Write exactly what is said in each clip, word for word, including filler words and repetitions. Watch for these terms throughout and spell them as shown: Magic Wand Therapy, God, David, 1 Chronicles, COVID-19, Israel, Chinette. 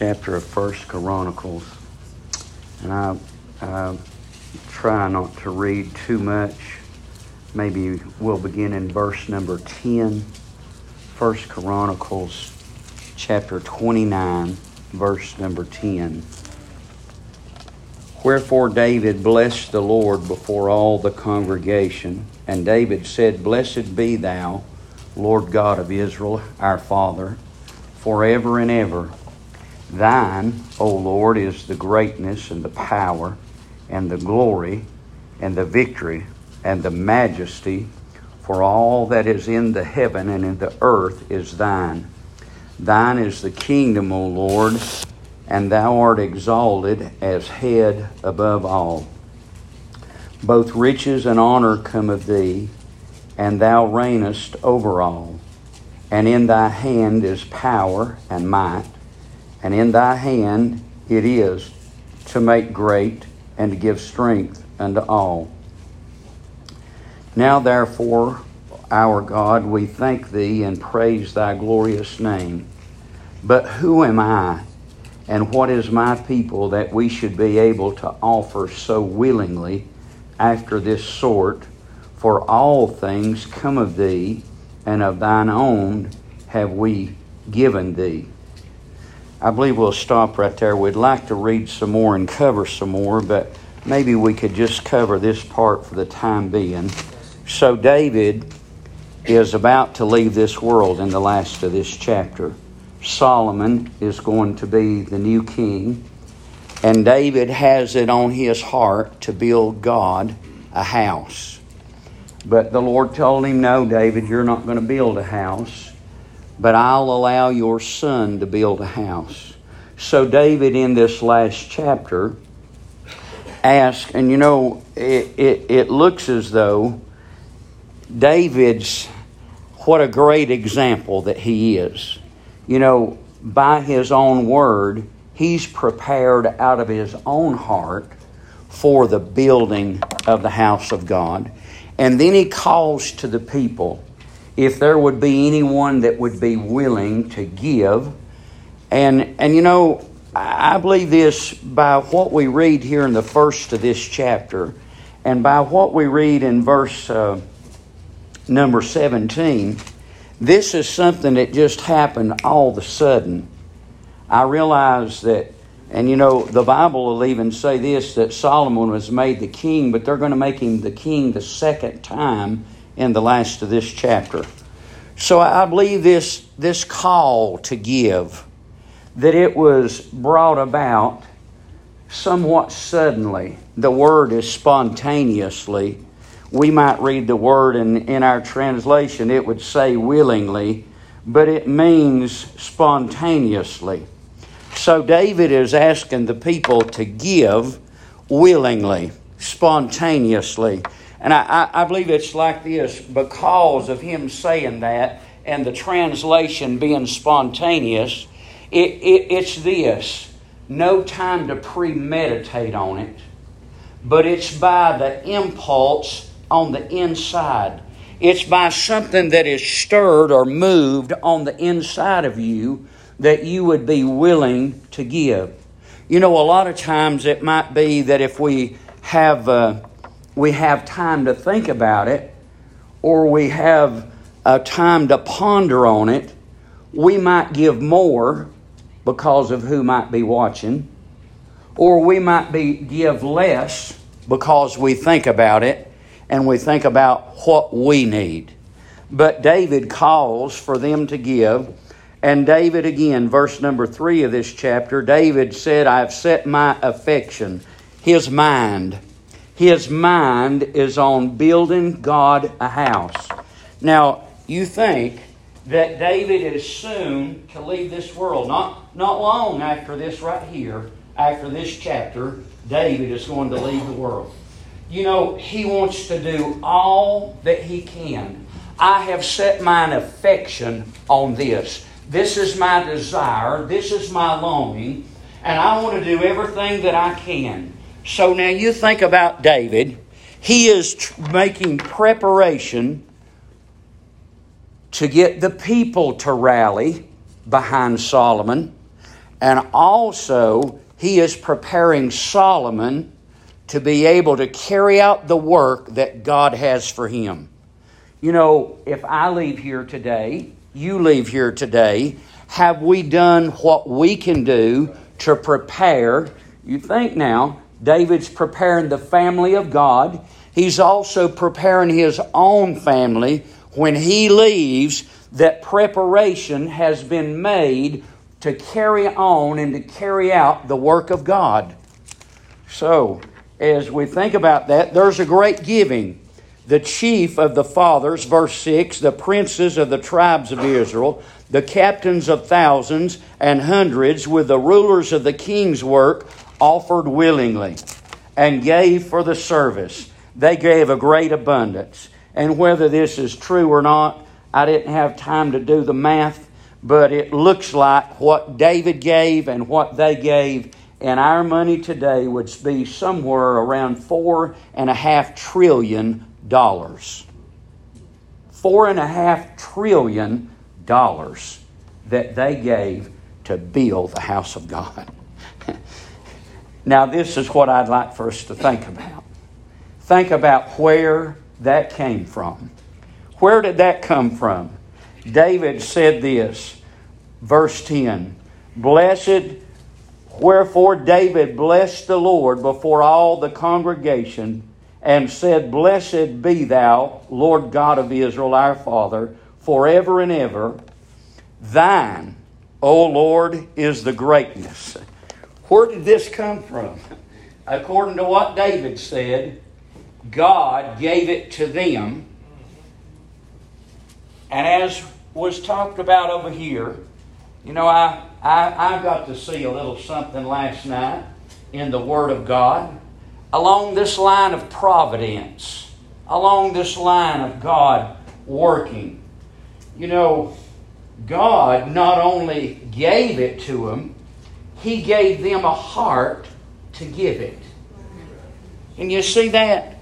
chapter of First Chronicles. And I uh, try not to read too much. Maybe we'll begin in verse number ten. First Chronicles chapter twenty-nine, verse number ten. Wherefore David blessed the Lord before all the congregation, and David said, Blessed be thou, Lord God of Israel, our Father, forever and ever. Thine, O Lord, is the greatness and the power and the glory and the victory and the majesty, for all that is in the heaven and in the earth is thine. Thine is the kingdom, O Lord, and thou art exalted as head above all. Both riches and honor come of thee, and thou reignest over all. And in thy hand is power and might, and in thy hand it is to make great and to give strength unto all. Now therefore, our God, we thank thee and praise thy glorious name. But who am I? And what is my people that we should be able to offer so willingly after this sort? For all things come of thee, and of thine own have we given thee. I believe we'll stop right there. We'd like to read some more and cover some more, but maybe we could just cover this part for the time being. So David is about to leave this world in the last of this chapter. Solomon is going to be the new king, and David has it on his heart to build God a house. But the Lord told him, no, David, you're not going to build a house, but I'll allow your son to build a house. So David, in this last chapter, asks, and you know, it, it, it looks as though David's, what a great example that he is. You know, by his own word, he's prepared out of his own heart for the building of the house of God. And then he calls to the people if there would be anyone that would be willing to give. And, and you know, I believe this by what we read here in the first of this chapter and by what we read in verse uh, number seventeen. This is something that just happened all of a sudden. I realize that, and you know, the Bible will even say this, that Solomon was made the king, but they're going to make him the king the second time in the last of this chapter. So I believe this, this call to give, that it was brought about somewhat suddenly. The word is spontaneously. We might read the word in, in our translation, it would say willingly, but it means spontaneously. So David is asking the people to give willingly, spontaneously. And I, I, I believe it's like this, because of him saying that and the translation being spontaneous, it, it, it's this, no time to premeditate on it, but it's by the impulse on the inside. It's by something that is stirred or moved on the inside of you that you would be willing to give. You know, a lot of times it might be that if we have uh, we have time to think about it, or we have uh, time to ponder on it, we might give more because of who might be watching, or we might be give less because we think about it. And we think about what we need. But David calls for them to give. And David, again, verse number three of this chapter, David said, I have set my affection, his mind. His mind is on building God a house. Now, you think that David is soon to leave this world. Not, not long after this right here, after this chapter, David is going to leave the world. You know, he wants to do all that he can. I have set mine affection on this. This is my desire. This is my longing. And I want to do everything that I can. So now you think about David. He is tr- making preparation to get the people to rally behind Solomon. And also, he is preparing Solomon to be able to carry out the work that God has for him. You know, if I leave here today, you leave here today, have we done what we can do to prepare? You think now, David's preparing the family of God. He's also preparing his own family when he leaves, that preparation has been made to carry on and to carry out the work of God. So, as we think about that, there's a great giving. The chief of the fathers, verse six, the princes of the tribes of Israel, the captains of thousands and hundreds, with the rulers of the king's work, offered willingly and gave for the service. They gave a great abundance. And whether this is true or not, I didn't have time to do the math, but it looks like what David gave and what they gave in our money today would be somewhere around four and a half trillion dollars. Four and a half trillion dollars that they gave to build the house of God. Now, this is what I'd like for us to think about. Think about where that came from. Where did that come from? David said this, verse ten, Blessed, wherefore David blessed the Lord before all the congregation, and said, Blessed be thou, Lord God of Israel, our Father, forever and ever. Thine, O Lord, is the greatness. Where did this come from? According to what David said, God gave it to them. And as was talked about over here, you know, I, I, I got to see a little something last night in the Word of God along this line of providence, along this line of God working. You know, God not only gave it to them, He gave them a heart to give it. And you see that?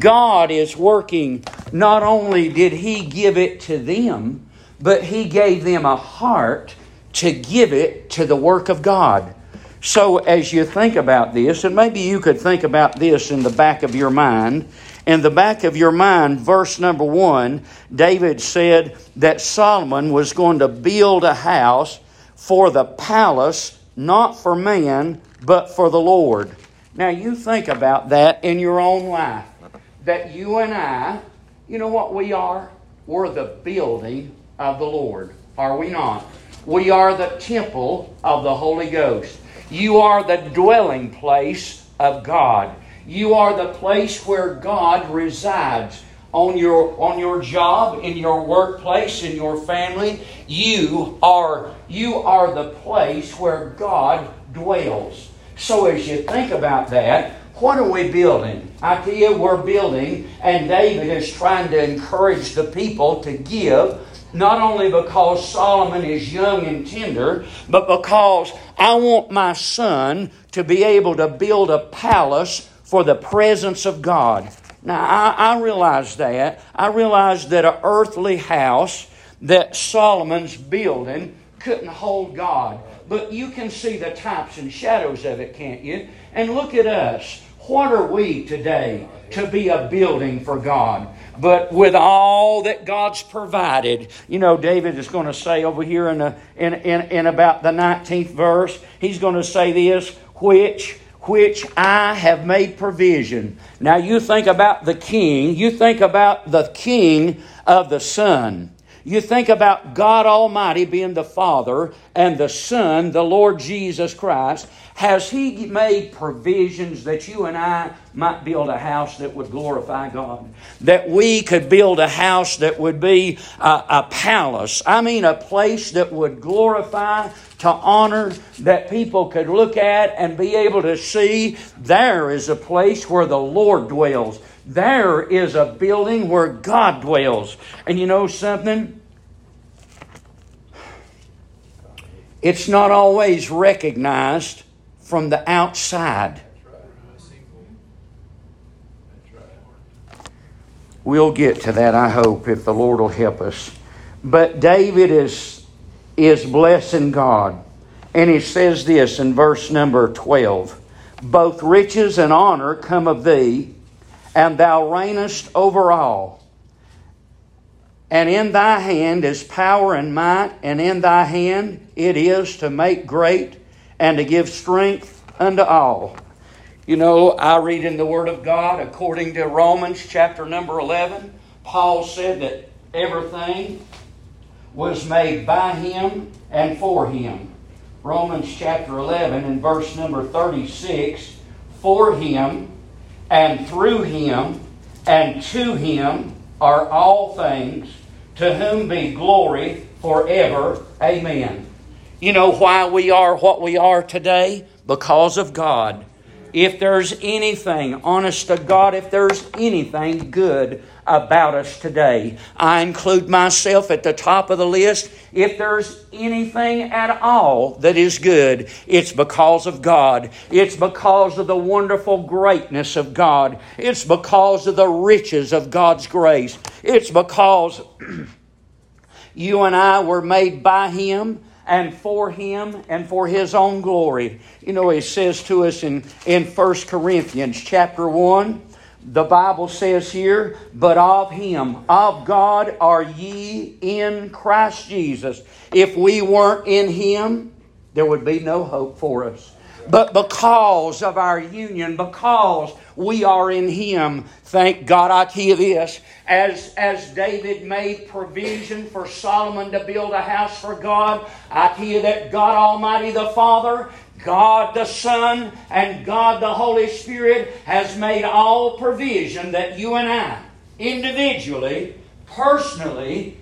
God is working. Not only did He give it to them, but He gave them a heart to give it to the work of God. So as you think about this, and maybe you could think about this in the back of your mind. In the back of your mind, verse number one, David said that Solomon was going to build a house for the palace, not for man, but for the Lord. Now you think about that in your own life. That you and I, you know what we are? We're the building of the Lord, are we not? We are the temple of the Holy Ghost. You are the dwelling place of God. You are the place where God resides. On your, on your job, in your workplace, in your family, you are, you are the place where God dwells. So as you think about that, what are we building? I tell you, we're building, and David is trying to encourage the people to give, not only because Solomon is young and tender, but because I want my son to be able to build a palace for the presence of God. Now, I, I realize that. I realize that an earthly house that Solomon's building couldn't hold God. But you can see the types and shadows of it, can't you? And look at us. What are we today to be a building for God? But with all that God's provided, you know, David is going to say over here in, a, in, in, in about the nineteenth verse, he's going to say this, which, which I have made provision. Now you think about the king. You think about the king of the sun. You think about God Almighty being the Father and the Son, the Lord Jesus Christ. Has He made provisions that you and I might build a house that would glorify God? That we could build a house that would be a, a palace. I mean a place that would glorify, to honor, that people could look at and be able to see there is a place where the Lord dwells. There is a building where God dwells. And you know something? It's not always recognized from the outside. We'll get to that, I hope, if the Lord will help us. But David is, is blessing God. And he says this in verse number twelve. Both riches and honor come of thee, and thou reignest over all. And in thy hand is power and might, and in thy hand it is to make great and to give strength unto all. You know, I read in the Word of God, according to Romans chapter number eleven, Paul said that everything was made by Him and for Him. Romans chapter eleven and verse number thirty-six, for Him and through Him and to Him are all things, to whom be glory forever. Amen. You know why we are what we are today? Because of God. If there's anything, honest to God, if there's anything good about us today, I include myself at the top of the list. If there's anything at all that is good, it's because of God. It's because of the wonderful greatness of God. It's because of the riches of God's grace. It's because you and I were made by Him and for Him and for His own glory. You know, He says to us in, in First Corinthians chapter one, the Bible says here, but of Him, of God are ye in Christ Jesus. If we weren't in Him, there would be no hope for us. But because of our union, because we are in Him, thank God, I tell you this, as, as David made provision for Solomon to build a house for God, I tell you that God Almighty the Father, God the Son, and God the Holy Spirit has made all provision that you and I, individually, personally,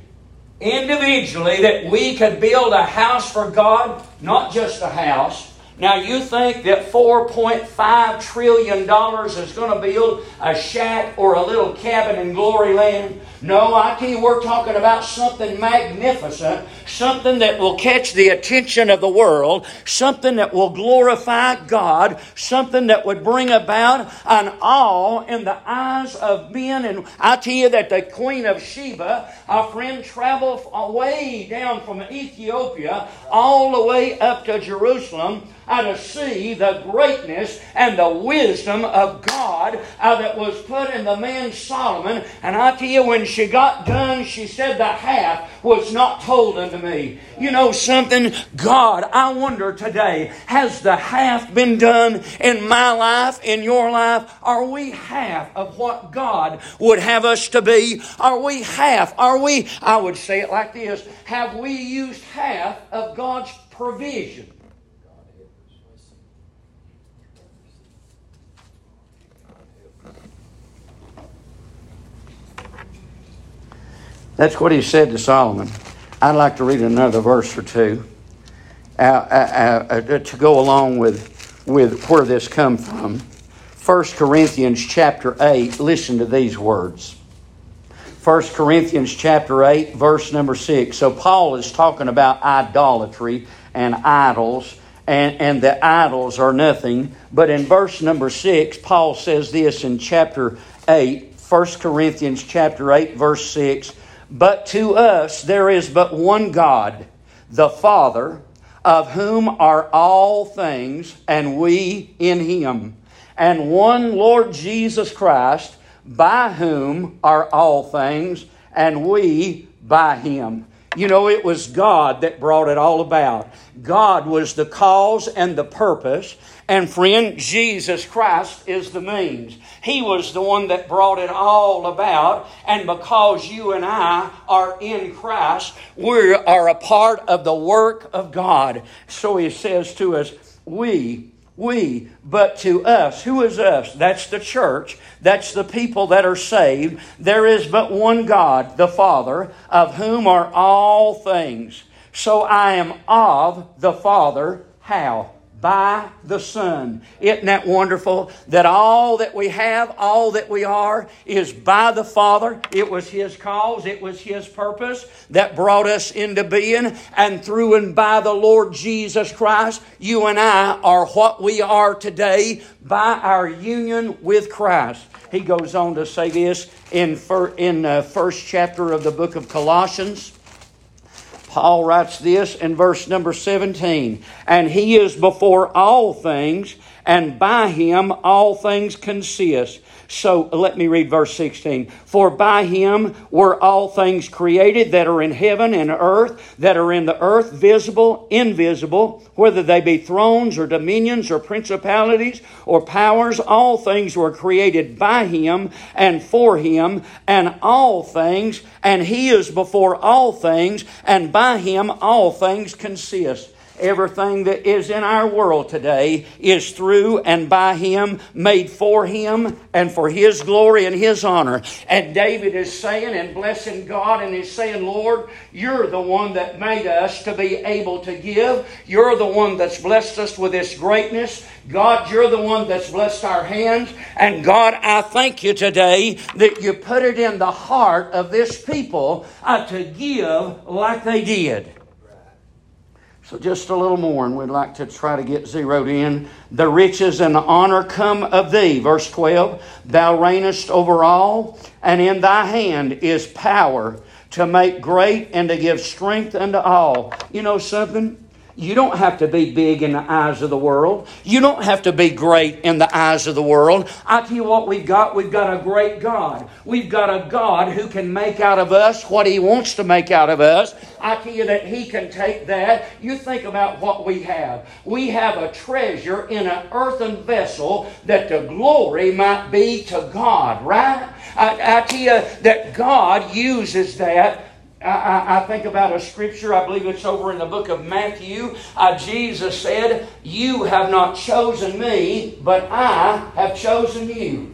individually, that we could build a house for God, not just a house. Now, you think that four point five trillion dollars is going to build a shack or a little cabin in glory land? No, I tell you, we're talking about something magnificent, something that will catch the attention of the world, something that will glorify God, something that would bring about an awe in the eyes of men. And I tell you that the Queen of Sheba, our friend, traveled away down from Ethiopia all the way up to Jerusalem, uh, to see the greatness and the wisdom of God uh, that was put in the man Solomon. And I tell you, when she got done, she said the half was not told unto me. You know something? God, I wonder today, has the half been done in my life, in your life? Are we half of what God would have us to be? Are we half? Are we, I would say it like this, have we used half of God's provision? That's what he said to Solomon. I'd like to read another verse or two uh, uh, uh, uh, to go along with, with where this come from. First Corinthians chapter eight, listen to these words. First Corinthians chapter eight, verse number six. So Paul is talking about idolatry and idols, and, and the idols are nothing. But in verse number six, Paul says this in chapter eight, First Corinthians chapter eight, verse six. But to us there is but one God, the Father, of whom are all things, and we in Him. And one Lord Jesus Christ, by whom are all things, and we by Him. You know, it was God that brought it all about. God was the cause and the purpose. And friend, Jesus Christ is the means. He was the one that brought it all about. And because you and I are in Christ, we are a part of the work of God. So He says to us, we, we, but to us. Who is us? That's the church. That's the people that are saved. There is but one God, the Father, of whom are all things. So I am of the Father. How? By the Son. Isn't that wonderful? That all that we have, all that we are, is by the Father. It was His cause. It was His purpose that brought us into being. And through and by the Lord Jesus Christ, you and I are what we are today by our union with Christ. He goes on to say this in, in the first chapter of the book of Colossians. Paul writes this in verse number seventeen. And He is before all things, and by Him all things consist. So let me read verse sixteen. For by Him were all things created that are in heaven and earth, that are in the earth, visible, invisible, whether they be thrones or dominions or principalities or powers. All things were created by Him and for Him, and all things, and He is before all things, and by Him all things consist. Everything that is in our world today is through and by Him, made for Him, and for His glory and His honor. And David is saying and blessing God, and he's saying, Lord, You're the one that made us to be able to give. You're the one that's blessed us with this greatness. God, You're the one that's blessed our hands. And God, I thank You today that You put it in the heart of this people uh, to give like they did. So just a little more, and we'd like to try to get zeroed in. The riches and the honor come of Thee. Verse twelve, Thou reignest over all, and in Thy hand is power to make great and to give strength unto all. You know something? You don't have to be big in the eyes of the world. You don't have to be great in the eyes of the world. I tell you what we've got. We've got a great God. We've got a God who can make out of us what He wants to make out of us. I tell you that He can take that. You think about what we have. We have a treasure in an earthen vessel that the glory might be to God, right? I, I tell you that God uses that. I, I think about a scripture, I believe it's over in the book of Matthew. Uh, Jesus said, You have not chosen me, but I have chosen you.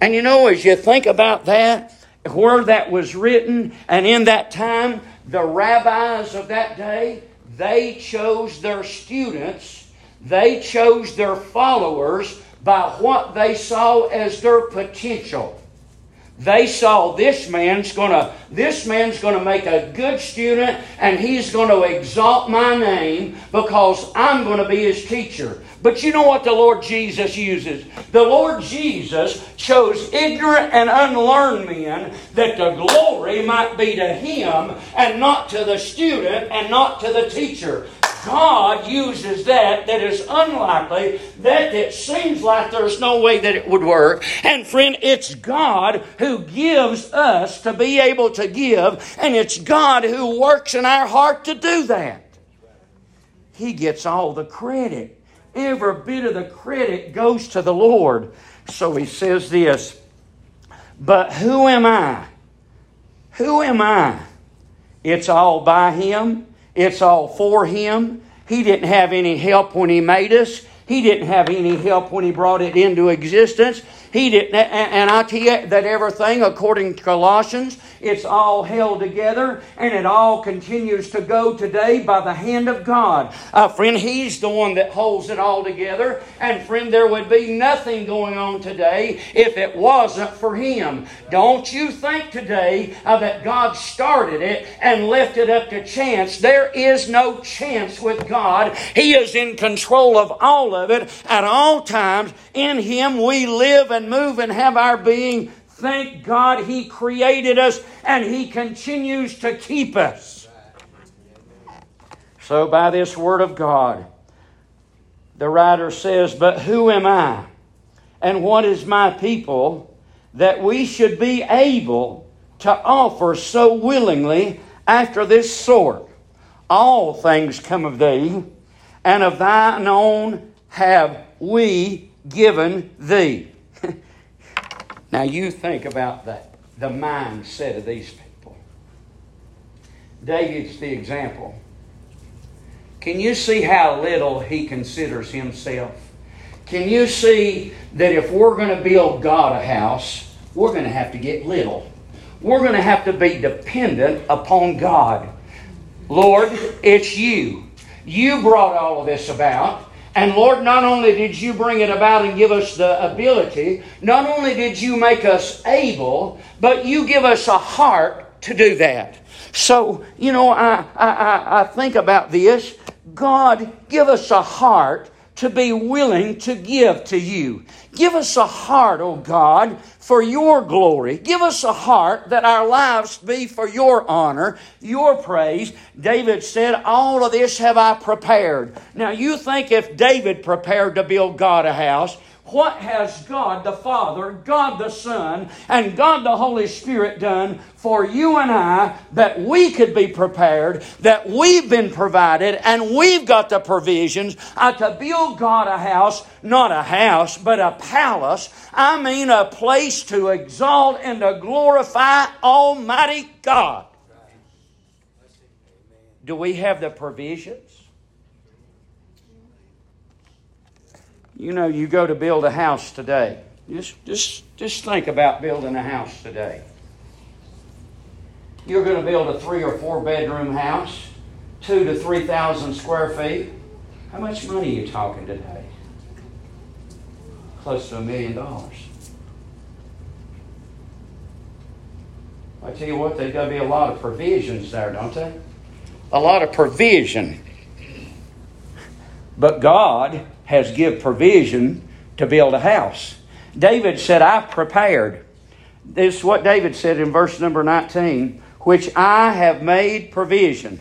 And you know, as you think about that, where that was written, and in that time, the rabbis of that day, they chose their students, they chose their followers by what they saw as their potential. They saw this man's gonna this man's gonna make a good student, and he's gonna exalt my name because I'm gonna be his teacher. But you know what the Lord Jesus uses? The Lord Jesus chose ignorant and unlearned men that the glory might be to Him and not to the student and not to the teacher. God uses that that is unlikely, that it seems like there's no way that it would work. And friend, it's God who gives us to be able to give, and it's God who works in our heart to do that. He gets all the credit. Every bit of the credit goes to the Lord. So He says this, But who am I? Who am I? It's all by Him. It's all for Him. He didn't have any help when He made us. He didn't have any help when He brought it into existence. He didn't, and I tell you that everything, according to Colossians, it's all held together, and it all continues to go today by the hand of God. Uh, friend, He's the one that holds it all together. And friend, there would be nothing going on today if it wasn't for Him. Don't you think today uh, that God started it and left it up to chance. There is no chance with God. He is in control of all of it at all times. In Him we live and move and have our being. Thank God He created us, and He continues to keep us. So by this word of God, the writer says, But who am I, and what is my people, that we should be able to offer so willingly after this sort? All things come of Thee, and of Thine own have we given Thee. Now you think about the, the mindset of these people. David's the example. Can you see how little he considers himself? Can you see that if we're going to build God a house, we're going to have to get little. We're going to have to be dependent upon God. Lord, it's You. You brought all of this about. And Lord, not only did You bring it about and give us the ability, not only did You make us able, but You give us a heart to do that. So, you know, I I, I think about this. God, give us a heart to be willing to give to you. Give us a heart, O God, for your glory. Give us a heart that our lives be for your honor, your praise. David said, all of this have I prepared. Now you think if David prepared to build God a house, what has God the Father, God the Son, and God the Holy Spirit done for you and I that we could be prepared, that we've been provided, and we've got the provisions uh, to build God a house, not a house, but a palace. I mean a place to exalt and to glorify Almighty God. Do we have the provisions? You know, you go to build a house today. Just, just, just think about building a house today. You're going to build a three or four bedroom house, two to three thousand square feet. How much money are you talking today? Close to a million dollars. I tell you what, there's got to be a lot of provisions there, don't they? A lot of provision. But God has give provision to build a house. David said, I've prepared. This is what David said in verse number nineteen, which I have made provision.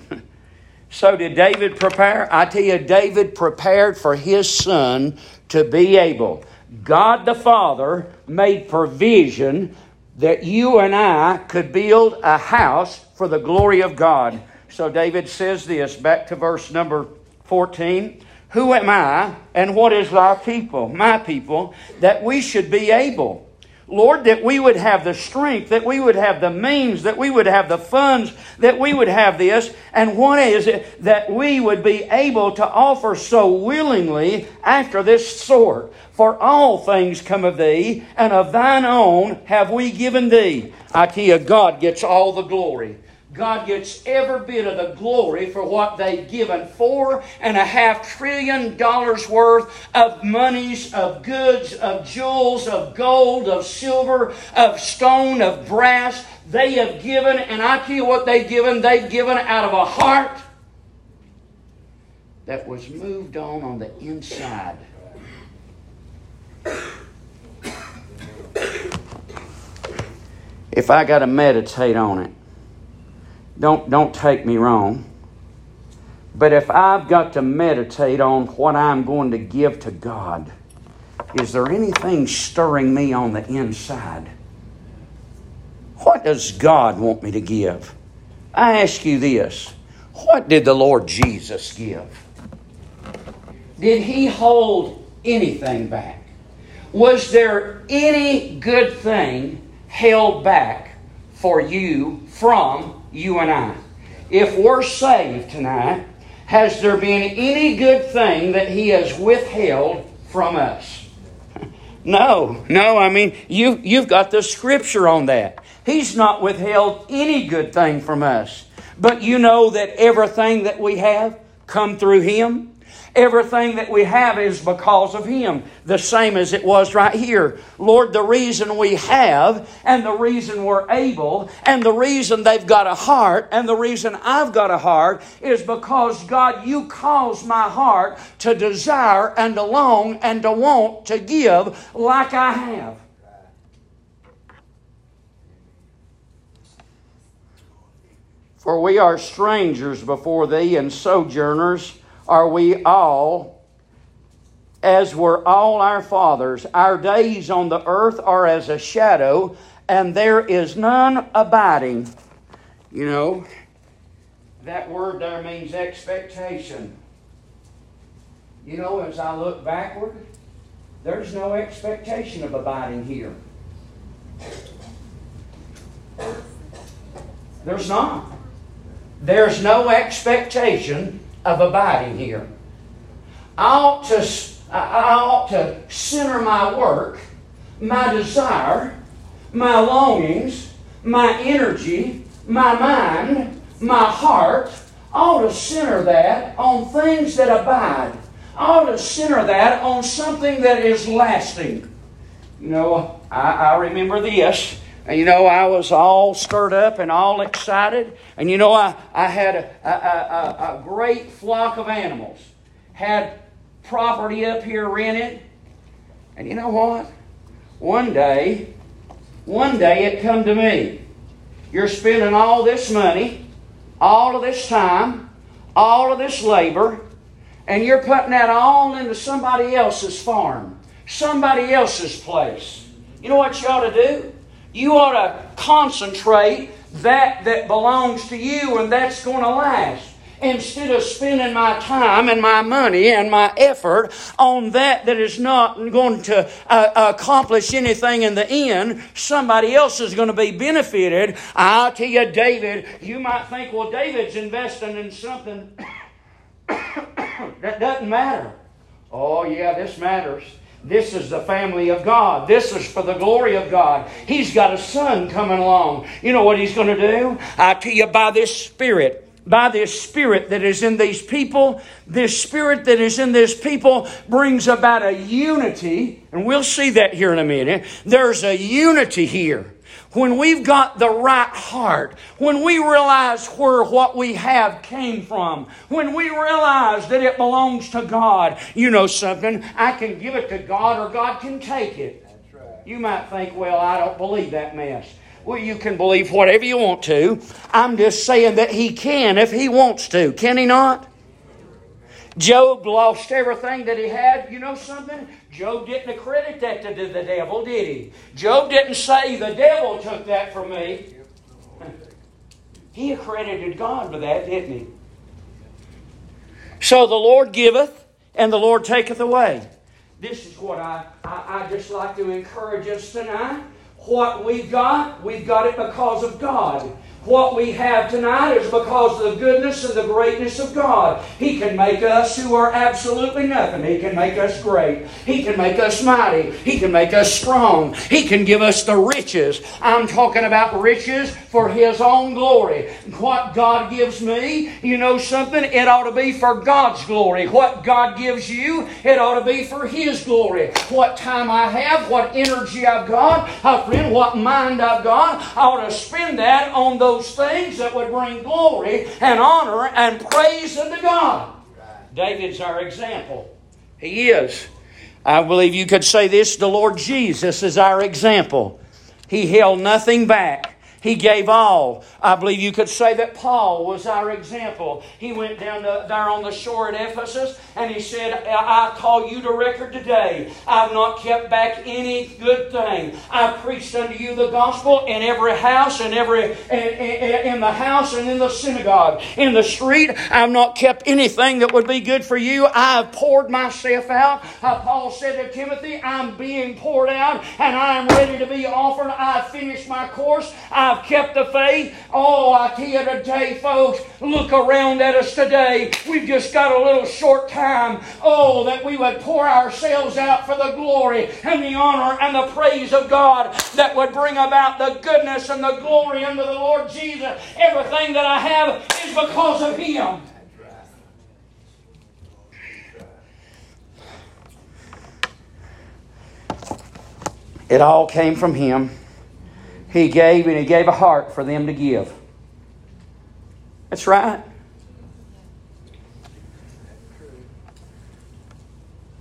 So did David prepare? I tell you, David prepared for his son to be able. God the Father made provision that you and I could build a house for the glory of God. So David says this, back to verse number fourteen, who am I, and what is thy people, my people, that we should be able? Lord, that we would have the strength, that we would have the means, that we would have the funds, that we would have this. And what is it that we would be able to offer so willingly after this sort? For all things come of thee, and of thine own have we given thee. I tell you, God gets all the glory. God gets every bit of the glory for what they've given. Four and a half trillion dollars worth of monies, of goods, of jewels, of gold, of silver, of stone, of brass. They have given, and I tell you what they've given. They've given out of a heart that was moved on on the inside. If I got to meditate on it, Don't don't take me wrong. But if I've got to meditate on what I'm going to give to God, is there anything stirring me on the inside? What does God want me to give? I ask you this. What did the Lord Jesus give? Did He hold anything back? Was there any good thing held back for you from you and I? If we're saved tonight, has there been any good thing that He has withheld from us? No, no, I mean, you, you've got the Scripture on that. He's not withheld any good thing from us. But you know that everything that we have come through Him. Everything that we have is because of Him, the same as it was right here. Lord, the reason we have, and the reason we're able, and the reason they've got a heart, and the reason I've got a heart, is because, God, you caused my heart to desire and to long and to want to give like I have. For we are strangers before Thee, and sojourners, are we all, as were all our fathers. Our days on the earth are as a shadow, and there is none abiding. You know, that word there means expectation. You know, as I look backward, there's no expectation of abiding here. There's not. There's no expectation of abiding here. I ought to, I ought to center my work, my desire, my longings, my energy, my mind, my heart. I ought to center that on things that abide. I ought to center that on something that is lasting. You know, I, I remember this. And you know, I was all stirred up and all excited. And you know, I, I had a, a, a, a great flock of animals. Had property up here rented. And you know what? One day, one day it come to me. You're spending all this money, all of this time, all of this labor, and you're putting that all into somebody else's farm, somebody else's place. You know what you ought to do? You ought to concentrate that that belongs to you, and that's going to last. Instead of spending my time and my money and my effort on that that is not going to uh, accomplish anything in the end, somebody else is going to be benefited. I'll tell you, David, you might think, well, David's investing in something that doesn't matter. Oh, yeah, this matters. This is the family of God. This is for the glory of God. He's got a son coming along. You know what he's going to do? I tell you, by this Spirit, by this Spirit that is in these people, this Spirit that is in this people brings about a unity. And we'll see that here in a minute. There's a unity here. When we've got the right heart, when we realize where what we have came from, when we realize that it belongs to God, you know something, I can give it to God or God can take it. That's right. You might think, well, I don't believe that mess. Well, you can believe whatever you want to. I'm just saying that he can if he wants to. Can he not? Job lost everything that he had. You know something? Job didn't accredit that to the devil, did he? Job didn't say, the devil took that from me. He accredited God for that, didn't he? So the Lord giveth and the Lord taketh away. This is what I, I, I just like to encourage us tonight. What we've got, we've got it because of God. What we have tonight is because of the goodness and the greatness of God. He can make us who are absolutely nothing. He can make us great. He can make us mighty. He can make us strong. He can give us the riches. I'm talking about riches for His own glory. What God gives me, you know something? It ought to be for God's glory. What God gives you, it ought to be for His glory. What time I have, what energy I've got, uh, friend, what mind I've got, I ought to spend that on those things that would bring glory and honor and praise unto God. David's our example. He is. I believe you could say this, the Lord Jesus is our example. He held nothing back. He gave all. I believe you could say that Paul was our example. He went down to, there on the shore at Ephesus and he said, I call you to record today. I've not kept back any good thing. I've preached unto you the gospel in every house, in, every, in, in, in the house and in the synagogue. In the street, I've not kept anything that would be good for you. I've poured myself out. Uh, Paul said to Timothy, I'm being poured out and I'm ready to be offered. I've finished my course. I I've kept the faith. Oh, I tell you today, folks, look around at us today. We've just got a little short time. Oh, that we would pour ourselves out for the glory and the honor and the praise of God that would bring about the goodness and the glory unto the Lord Jesus. Everything that I have is because of Him. It all came from Him. He gave, and He gave a heart for them to give. That's right.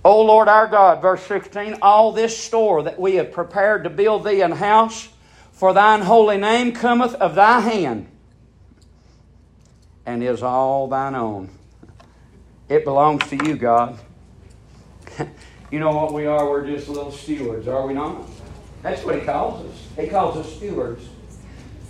O Lord our God, verse sixteen, all this store that we have prepared to build Thee an house for Thine holy name cometh of Thy hand and is all Thine own. It belongs to You, God. You know what we are? We're just little stewards, are we not? That's what He calls us. He calls us stewards.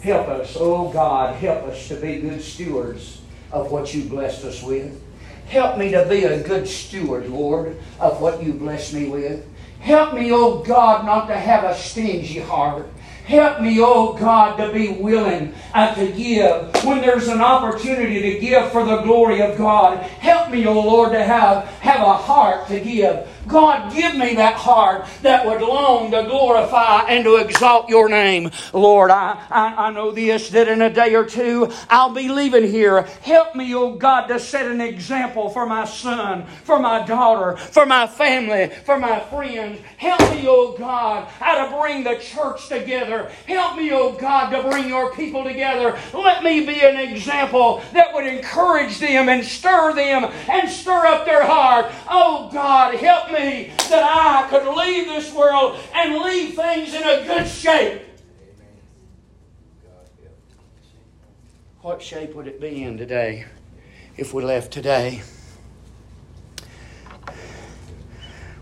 Help us, oh God, help us to be good stewards of what You blessed us with. Help me to be a good steward, Lord, of what You blessed me with. Help me, oh God, not to have a stingy heart. Help me, oh God, to be willing uh, to give when there's an opportunity to give for the glory of God. Help me, oh Lord, to have, have a heart to give. God, give me that heart that would long to glorify and to exalt Your name. Lord, I, I, I know this, that in a day or two, I'll be leaving here. Help me, oh God, to set an example for my son, for my daughter, for my family, for my friends. Help me, oh God, how to bring the church together. together. Help me, oh God, to bring your people together. Let me be an example that would encourage them and stir them and stir up their heart. Oh God, help me that I could leave this world and leave things in a good shape. What shape would it be in today if we left today?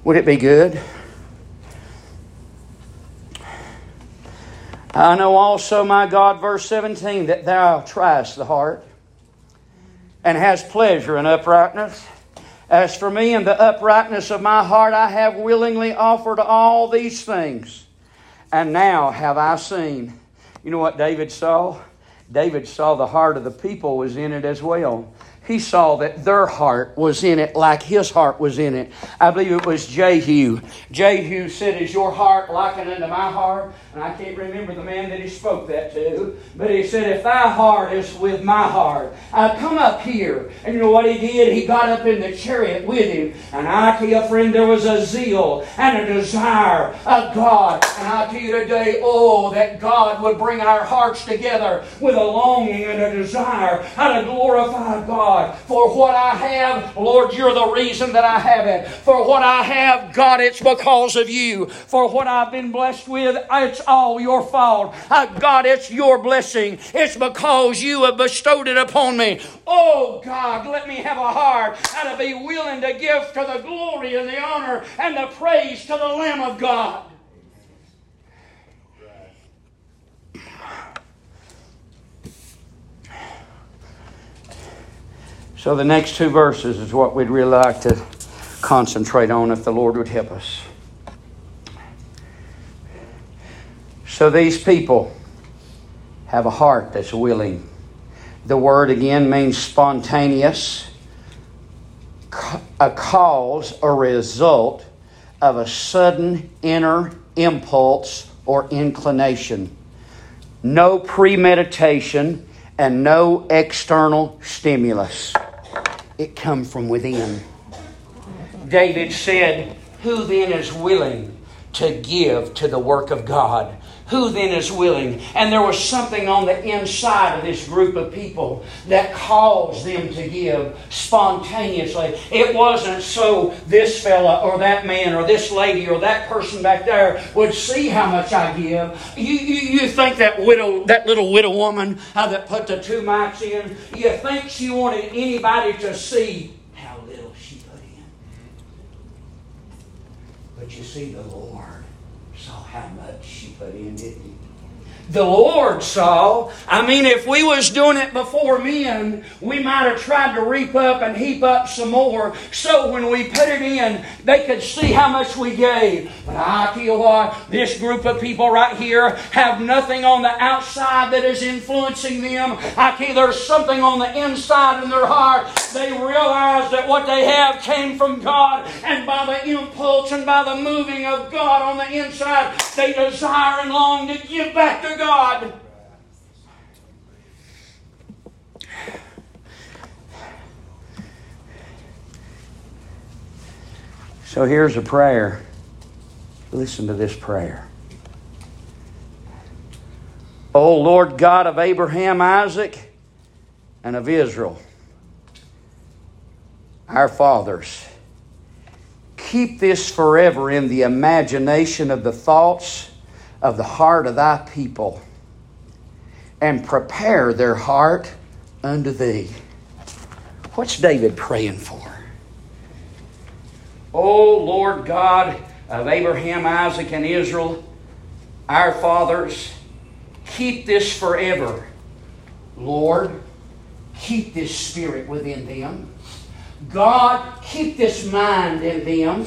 Would it be good? I know also, my God, verse seventeen, that thou triest the heart and hast pleasure in uprightness. As for me, in the uprightness of my heart, I have willingly offered all these things. And now have I seen. You know what David saw? David saw the heart of the people was in it as well. He saw that their heart was in it like his heart was in it. I believe it was Jehu. Jehu said, "Is your heart likened unto my heart?" And I can't remember the man that he spoke that to. But he said, "If thy heart is with my heart, I come up here." And you know what he did? He got up in the chariot with him. And I tell you, friend, there was a zeal and a desire of God. And I tell you today, oh, that God would bring our hearts together with a longing and a desire how to glorify God. For what I have, Lord, you're the reason that I have it. For what I have, God, it's because of you. For what I've been blessed with, it's all your fault. Uh, God, it's your blessing. It's because you have bestowed it upon me. Oh, God, let me have a heart and to be willing to give to the glory and the honor and the praise to the Lamb of God. So the next two verses is what we'd really like to concentrate on if the Lord would help us. So these people have a heart that's willing. The word again means spontaneous, a cause or result of a sudden inner impulse or inclination. No premeditation and no external stimulus. It come from within. David said, "Who then is willing to give to the work of God? Who then is willing?" And there was something on the inside of this group of people that caused them to give spontaneously. It wasn't so this fella or that man or this lady or that person back there would see how much I give. You you, you think that widow, that little widow woman uh, that put the two mites in, you think she wanted anybody to see how little she put in. But you see, the Lord saw how much she put in, didn't he? The Lord saw. I mean, if we was doing it before men, we might have tried to reap up and heap up some more. So when we put it in, they could see how much we gave. But I tell you what, this group of people right here have nothing on the outside that is influencing them. I tell you, there's something on the inside in their heart. They realize that what they have came from God. And by the impulse and by the moving of God on the inside, they desire and long to give back to God. So here's a prayer. Listen to this prayer. O Lord God of Abraham, Isaac, and of Israel, our fathers, keep this forever in the imagination of the thoughts of the heart of thy people, and prepare their heart unto thee. What's David praying for? O Lord God of Abraham, Isaac, and Israel, our fathers, keep this forever. Lord, keep this spirit within them. God, keep this mind in them.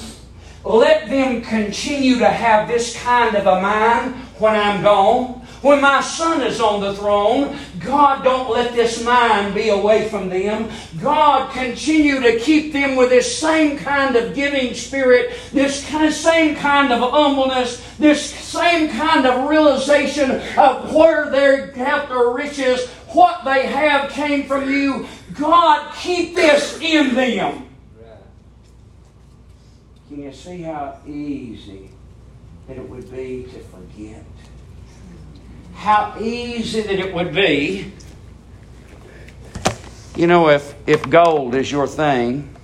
Let them continue to have this kind of a mind when I'm gone. When my son is on the throne, God, don't let this mind be away from them. God, continue to keep them with this same kind of giving spirit, this kind of same kind of humbleness, this same kind of realization of where they have their riches, what they have came from you. God, keep this in them. Can you see how easy that it would be to forget? how easy that it would be. You know, if, if gold is your thing,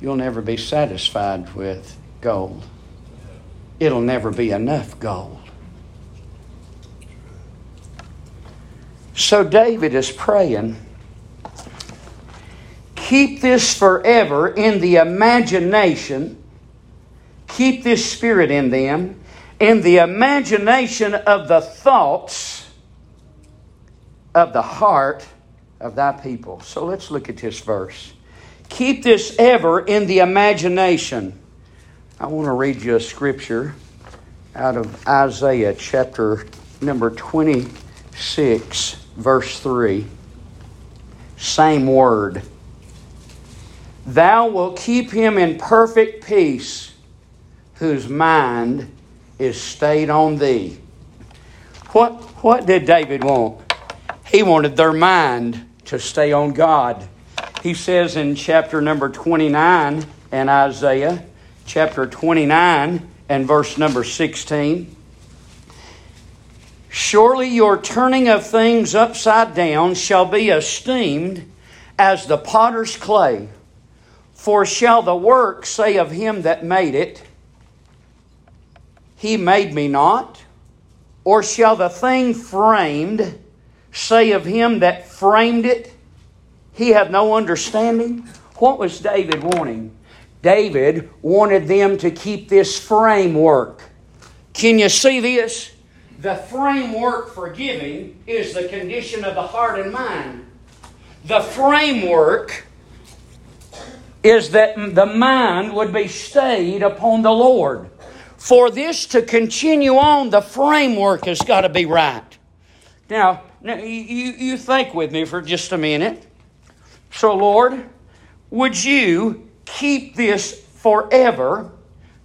you'll never be satisfied with gold. It'll never be enough gold. So David is praying, keep this forever in the imagination. Keep this spirit in them, in the imagination of the thoughts of the heart of thy people. So let's look at this verse. Keep this ever in the imagination. I want to read you a scripture out of Isaiah chapter number twenty-six, verse three. Same word. Thou wilt keep him in perfect peace, whose mind is stayed on thee. What, what did David want? He wanted their mind to stay on God. He says in chapter number twenty-nine in Isaiah, chapter twenty-nine and verse number sixteen, surely your turning of things upside down shall be esteemed as the potter's clay, for shall the work say of him that made it, he made me not? Or shall the thing framed say of him that framed it, he hath no understanding? What was David wanting? David wanted them to keep this framework. Can you see this? The framework for giving is the condition of the heart and mind. The framework is that the mind would be stayed upon the Lord. For this to continue on, the framework has got to be right. Now, now you, you think with me for just a minute. So, Lord, would you keep this forever?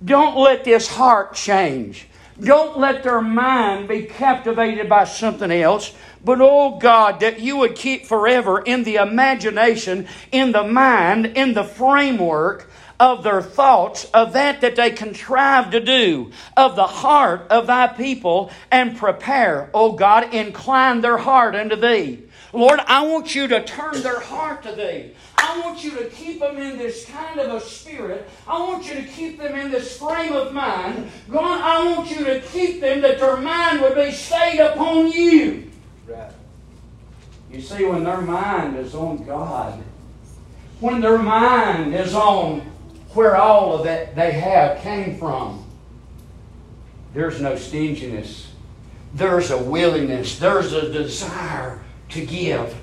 Don't let this heart change. Don't let their mind be captivated by something else. But, oh God, that you would keep forever in the imagination, in the mind, in the framework of their thoughts, of that that they contrive to do, of the heart of thy people, and prepare, O God, incline their heart unto thee. Lord, I want you to turn their heart to thee. I want you to keep them in this kind of a spirit. I want you to keep them in this frame of mind. God, I want you to keep them that their mind would be stayed upon you. Right. You see, when their mind is on God, when their mind is on where all of that they have came from, there's no stinginess. There's a willingness. There's a desire to give.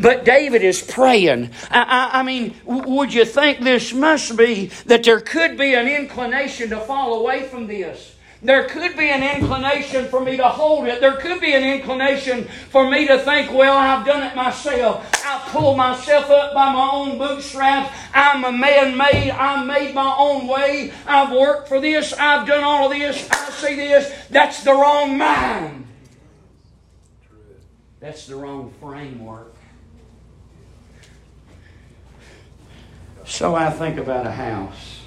But David is praying. I, I, I mean, would you think this must be that there could be an inclination to fall away from this? There could be an inclination for me to hold it. There could be an inclination for me to think, well, I've done it myself. I pull myself up by my own bootstraps. I'm a man-made. I made my own way. I've worked for this. I've done all of this. I see this. That's the wrong mind. That's the wrong framework. So I think about a house.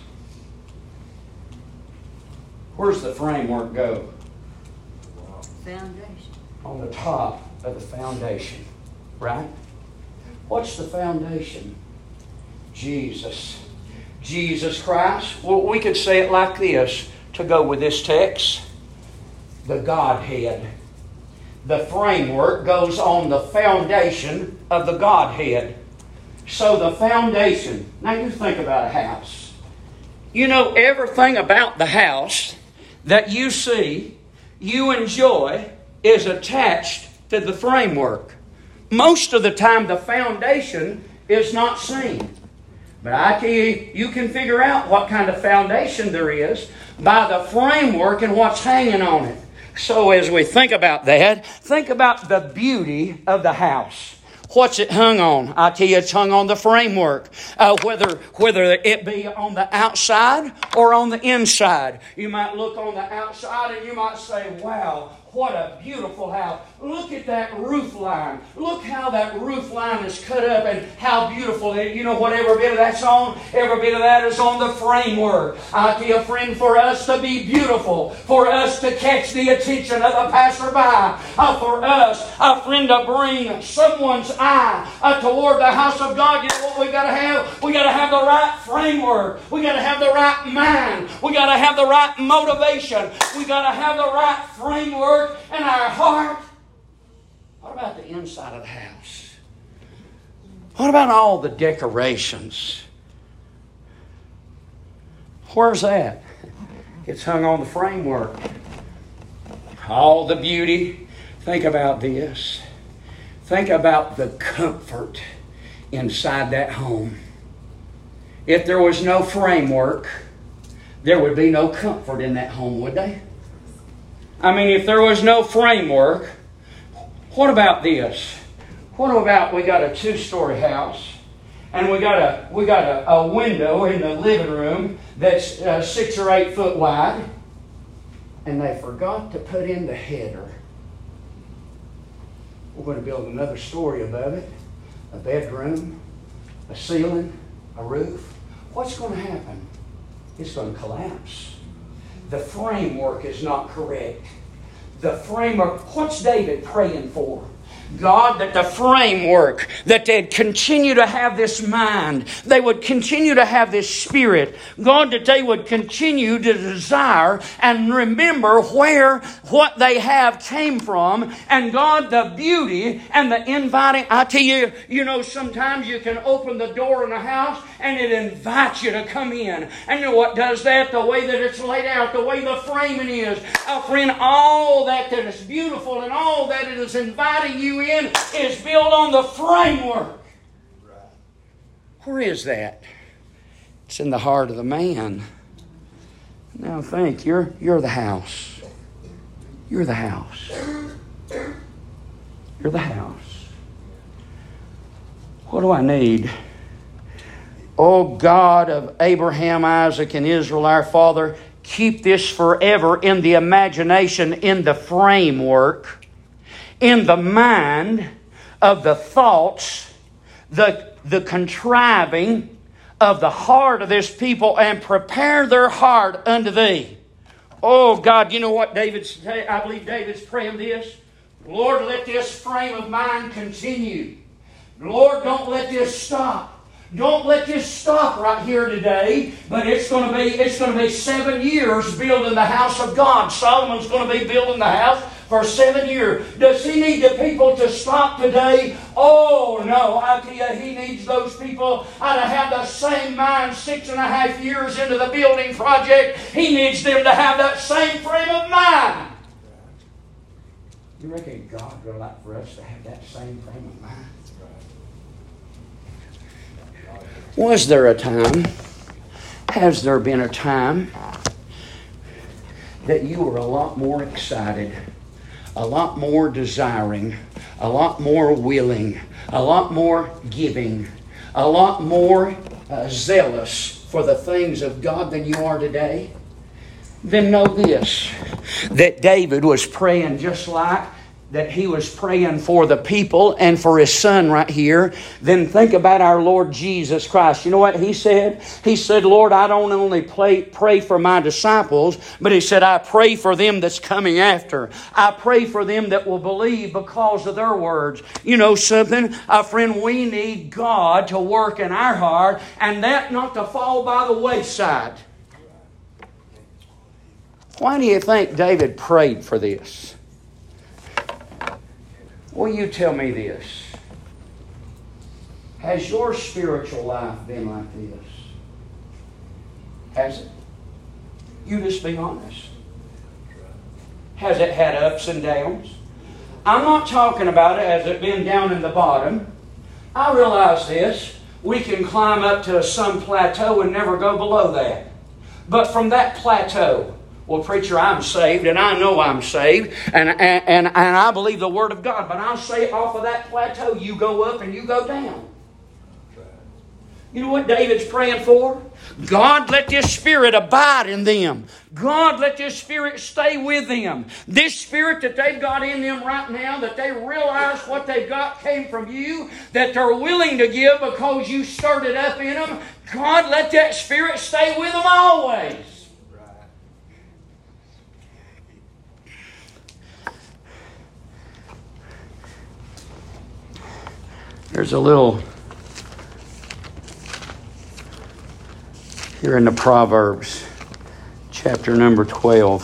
Where's the framework go? Foundation. On the top of the foundation, right? What's the foundation? Jesus. Jesus Christ. Well, we could say it like this to go with this text. The Godhead. The framework goes on the foundation of the Godhead. So the foundation. Now you think about a house. You know everything about the house that you see, you enjoy, is attached to the framework. Most of the time, the foundation is not seen. But I tell you, you can figure out what kind of foundation there is by the framework and what's hanging on it. So as we think about that, think about the beauty of the house. What's it hung on? I tell you, it's hung on the framework. Uh, whether whether it be on the outside or on the inside. You might look on the outside and you might say, wow, What a beautiful house. Look at that roof line. Look how that roof line is cut up and how beautiful it is. You know what every bit of that's on? Every bit of that is on the framework. I tell you, friend, for us to be beautiful, for us to catch the attention of the passerby, uh, for us, a friend, to bring someone's eye uh, toward the house of God, you know what we've got to have? We've got to have the right framework. We've got to have the right mind. We've got to have the right motivation. We've got to have the right framework in our heart. What about the inside of the house? What about all the decorations? Where's that? It's hung on the framework. All the beauty. Think about this. Think about the comfort inside that home. If there was no framework, there would be no comfort in that home, would there? I mean, if there was no framework, what about this? What about we got a two-story house, and we got a we got a, a window in the living room that's uh, six or eight foot wide, and they forgot to put in the header. We're going to build another story above it, a bedroom, a ceiling, a roof. What's going to happen? It's going to collapse. The framework is not correct. The framework, what's David praying for? God, that the framework, that they'd continue to have this mind, they would continue to have this spirit. God, that they would continue to desire and remember where what they have came from. And God, the beauty and the inviting. I tell you, you know, sometimes you can open the door in a house and it invites you to come in. And you know what does that? The way that it's laid out, the way the framing is. Our friend, all that that is beautiful and all that it is inviting you in is built on the framework. Where is that? It's in the heart of the man. Now think, you're you're the house. You're the house. You're the house. What do I need? O God of Abraham, Isaac, and Israel, our Father, keep this forever in the imagination, in the framework, in the mind of the thoughts, the, the contriving of the heart of this people, and prepare their heart unto thee. Oh God, you know what David's, I believe David's praying this? Lord, let this frame of mind continue. Lord, don't let this stop. Don't let this stop right here today, but it's going to be it's going to be seven years building the house of God. Solomon's going to be building the house for seven years. Does he need the people to stop today? Oh, no. I tell you, he needs those people to have the same mind six and a half years into the building project. He needs them to have that same frame of mind. You reckon God would like for us to have that same frame of mind? Was there a time, has there been a time that you were a lot more excited, a lot more desiring, a lot more willing, a lot more giving, a lot more uh, zealous for the things of God than you are today? Then know this, that David was praying just like that he was praying for the people and for his son right here. Then think about our Lord Jesus Christ. You know what he said? He said, Lord, I don't only pray, pray for my disciples, but he said, I pray for them that's coming after. I pray for them that will believe because of their words. You know something? Uh, friend, we need God to work in our heart and that not to fall by the wayside. Why do you think David prayed for this? Well, you tell me this. Has your spiritual life been like this? Has it? You just be honest. Has it had ups and downs? I'm not talking about it. Has it been down in the bottom? I realize this. We can climb up to some plateau and never go below that. But from that plateau, well, preacher, I'm saved, and I know I'm saved, and, and, and, and I believe the Word of God. But I'll say off of that plateau, you go up and you go down. You know what David's praying for? God, let this Spirit abide in them. God, let this Spirit stay with them. This Spirit that they've got in them right now, that they realize what they've got came from you, that they're willing to give because you stirred it up in them. God, let that Spirit stay with them always. There's a little... Here in the Proverbs, chapter number twelve.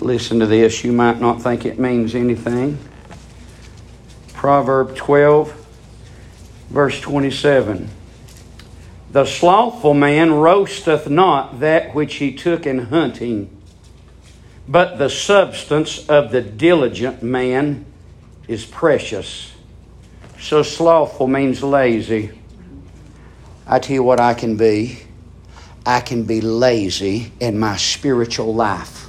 Listen to this. You might not think it means anything. Proverb twelve, verse twenty-seven. The slothful man roasteth not that which he took in hunting, but the substance of the diligent man is precious. So slothful means lazy. I tell you what I can be. I can be lazy in my spiritual life.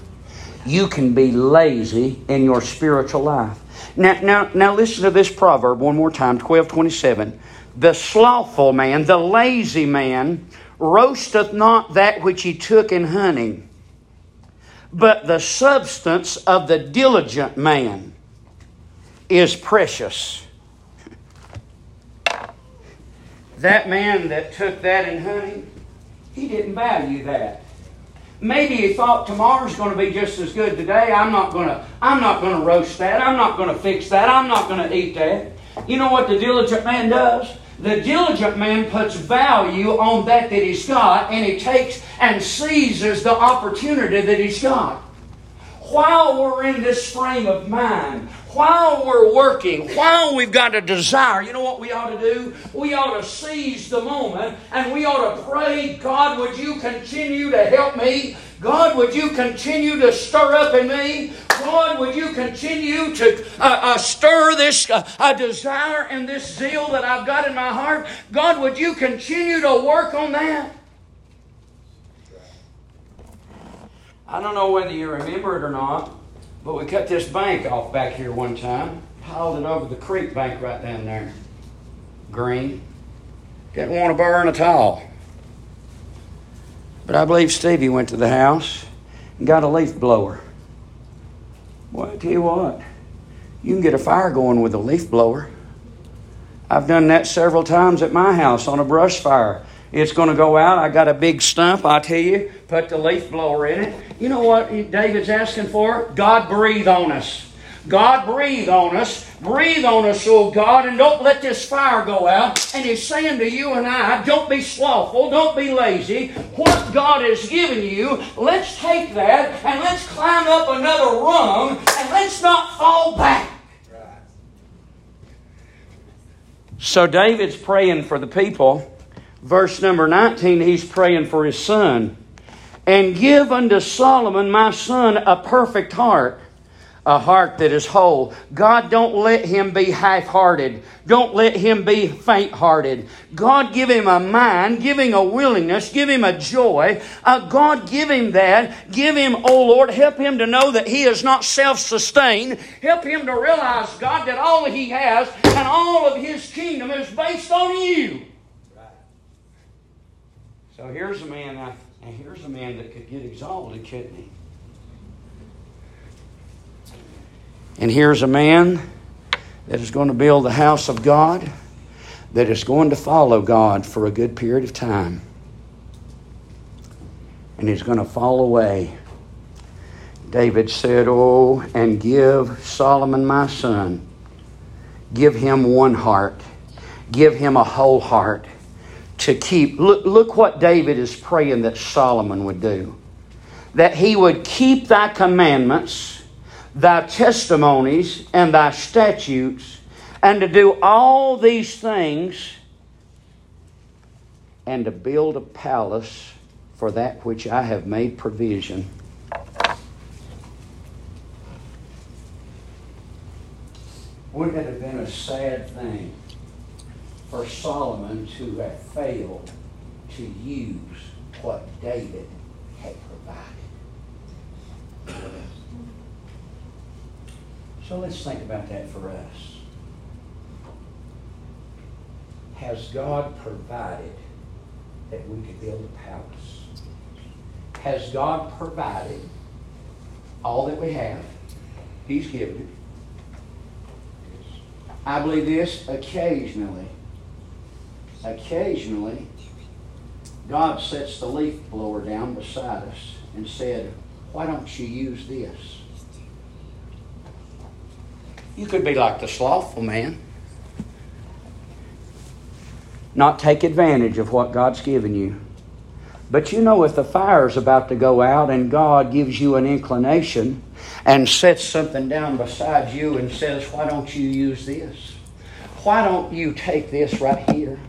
You can be lazy in your spiritual life. Now, now, now listen to this proverb one more time, twelve twenty-seven. The slothful man, the lazy man, roasteth not that which he took in hunting, but the substance of the diligent man is precious. That man that took that in hunting, he didn't value that. Maybe he thought tomorrow's going to be just as good today. I'm not going to, I'm not going to roast that. I'm not going to fix that. I'm not going to eat that. You know what the diligent man does? The diligent man puts value on that that he's got, and he takes and seizes the opportunity that he's got. While we're in this frame of mind, while we're working, while we've got a desire, you know what we ought to do? We ought to seize the moment, and we ought to pray, God, would you continue to help me? God, would you continue to stir up in me? God, would you continue to uh, uh, stir this uh, uh, desire and this zeal that I've got in my heart? God, would you continue to work on that? I don't know whether you remember it or not, but we cut this bank off back here one time. Piled it over the creek bank right down there. Green. Didn't want to burn at all. But I believe Stevie went to the house and got a leaf blower. Well, I tell you what, you can get a fire going with a leaf blower. I've done that several times at my house on a brush fire. It's going to go out. I got a big stump, I tell you. Put the leaf blower in it. You know what David's asking for? God, breathe on us. God, breathe on us. Breathe on us, oh God, and don't let this fire go out. And he's saying to you and I, don't be slothful, don't be lazy. What God has given you, let's take that and let's climb up another rung and let's not fall back. Right. So David's praying for the people. Verse number nineteen, he's praying for his son. And give unto Solomon, my son, a perfect heart, a heart that is whole. God, don't let him be half-hearted. Don't let him be faint-hearted. God, give him a mind, give him a willingness, give him a joy. Uh, God, give him that. Give him, oh Lord, help him to know that he is not self-sustained. Help him to realize, God, that all he has and all of his kingdom is based on you. So here's a man, I, and here's a man that could get exalted, couldn't he? And here's a man that is going to build the house of God, that is going to follow God for a good period of time. And he's going to fall away. David said, oh, and give Solomon my son. Give him one heart. Give him a whole heart. To keep, look, look what David is praying that Solomon would do. That he would keep thy commandments, thy testimonies, and thy statutes, and to do all these things, and to build a palace for that which I have made provision. Wouldn't it have been a sad thing for Solomon to have failed to use what David had provided? So let's think about that for us. has God provided that we could build a palace? Has God provided all that we have? He's given it. I believe this occasionally. Occasionally, God sets the leaf blower down beside us and said, why don't you use this? You could be like the slothful man. Not take advantage of what God's given you. But you know if the fire's about to go out and God gives you an inclination and sets something down beside you and says, why don't you use this? Why don't you take this right here?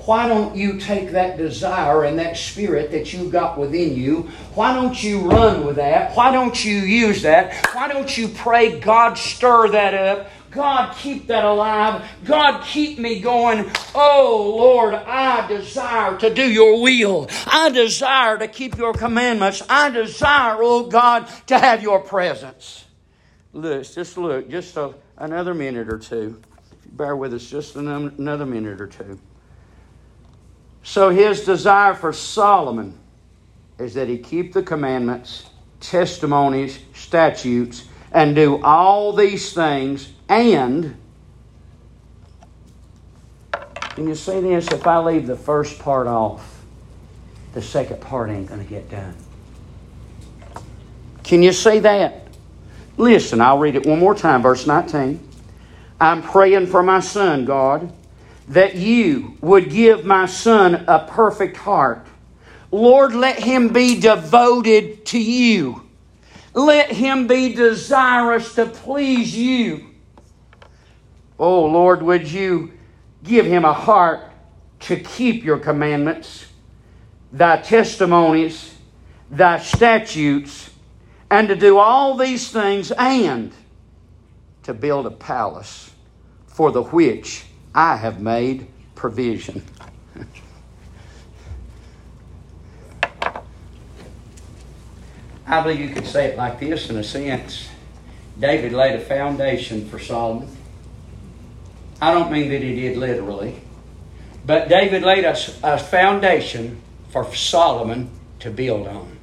Why don't you take that desire and that spirit that you've got within you? Why don't you run with that? Why don't you use that? Why don't you pray, God, stir that up? God, keep that alive. God, keep me going. Oh, Lord, I desire to do your will. I desire to keep your commandments. I desire, oh God, to have your presence. Let's just look just a, another minute or two. Bear with us just another minute or two. So his desire for Solomon is that he keep the commandments, testimonies, statutes, and do all these things. And, can you see this? If I leave the first part off, the second part ain't going to get done. Can you see that? Listen, I'll read it one more time, verse nineteen. I'm praying for my son, God, that you would give my son a perfect heart. Lord, let him be devoted to you. Let him be desirous to please you. Oh, Lord, would you give him a heart to keep your commandments, thy testimonies, thy statutes, and to do all these things, and to build a palace for the which I have made provision. I believe you could say it like this in a sense. David laid a foundation for Solomon. I don't mean that he did literally, but David laid a, a foundation for Solomon to build on.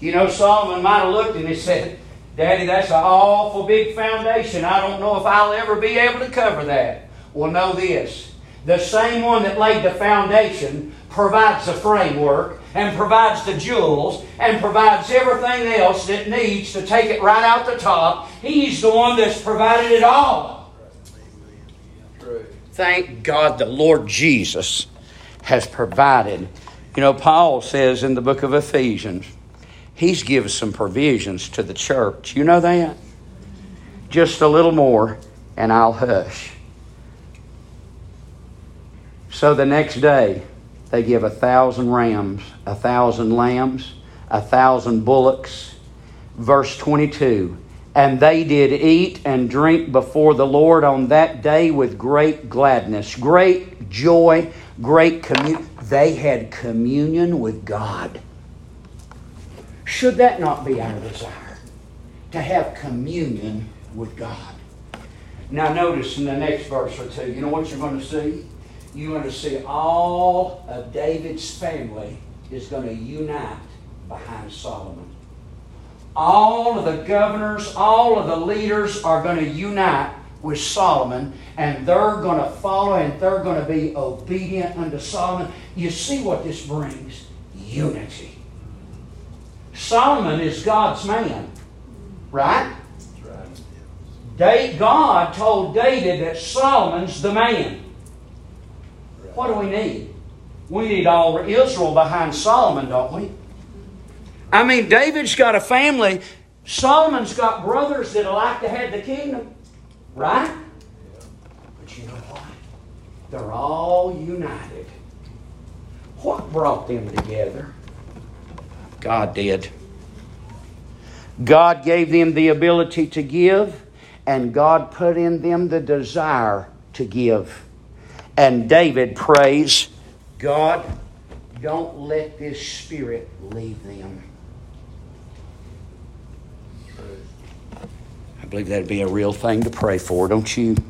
You know, Solomon might have looked and he said, Daddy, that's an awful big foundation. I don't know if I'll ever be able to cover that. Well, know this. The same one that laid the foundation provides the framework and provides the jewels and provides everything else that needs to take it right out the top. He's the one that's provided it all. Thank God the Lord Jesus has provided. You know, Paul says in the book of Ephesians, He's given some provisions to the church. You know that? Just a little more, and I'll hush. So the next day, they give a thousand rams, a thousand lambs, a thousand bullocks. Verse twenty-two, and they did eat and drink before the Lord on that day with great gladness, great joy, great communion. They had communion with God. Should that not be our desire? To have communion with God. Now notice in the next verse or two, you know what you're going to see? You're going to see all of David's family is going to unite behind Solomon. All of the governors, all of the leaders are going to unite with Solomon, and they're going to follow and they're going to be obedient unto Solomon. You see what this brings? Unity. Solomon is God's man, right? God told David that Solomon's the man. What do we need? We need all Israel behind Solomon, don't we? I mean, David's got a family. Solomon's got brothers that like to have the kingdom, right? But you know what? They're all united. What brought them together? God did. God gave them the ability to give, and God put in them the desire to give. And David prays, God, don't let this spirit leave them. I believe that'd be a real thing to pray for, don't you?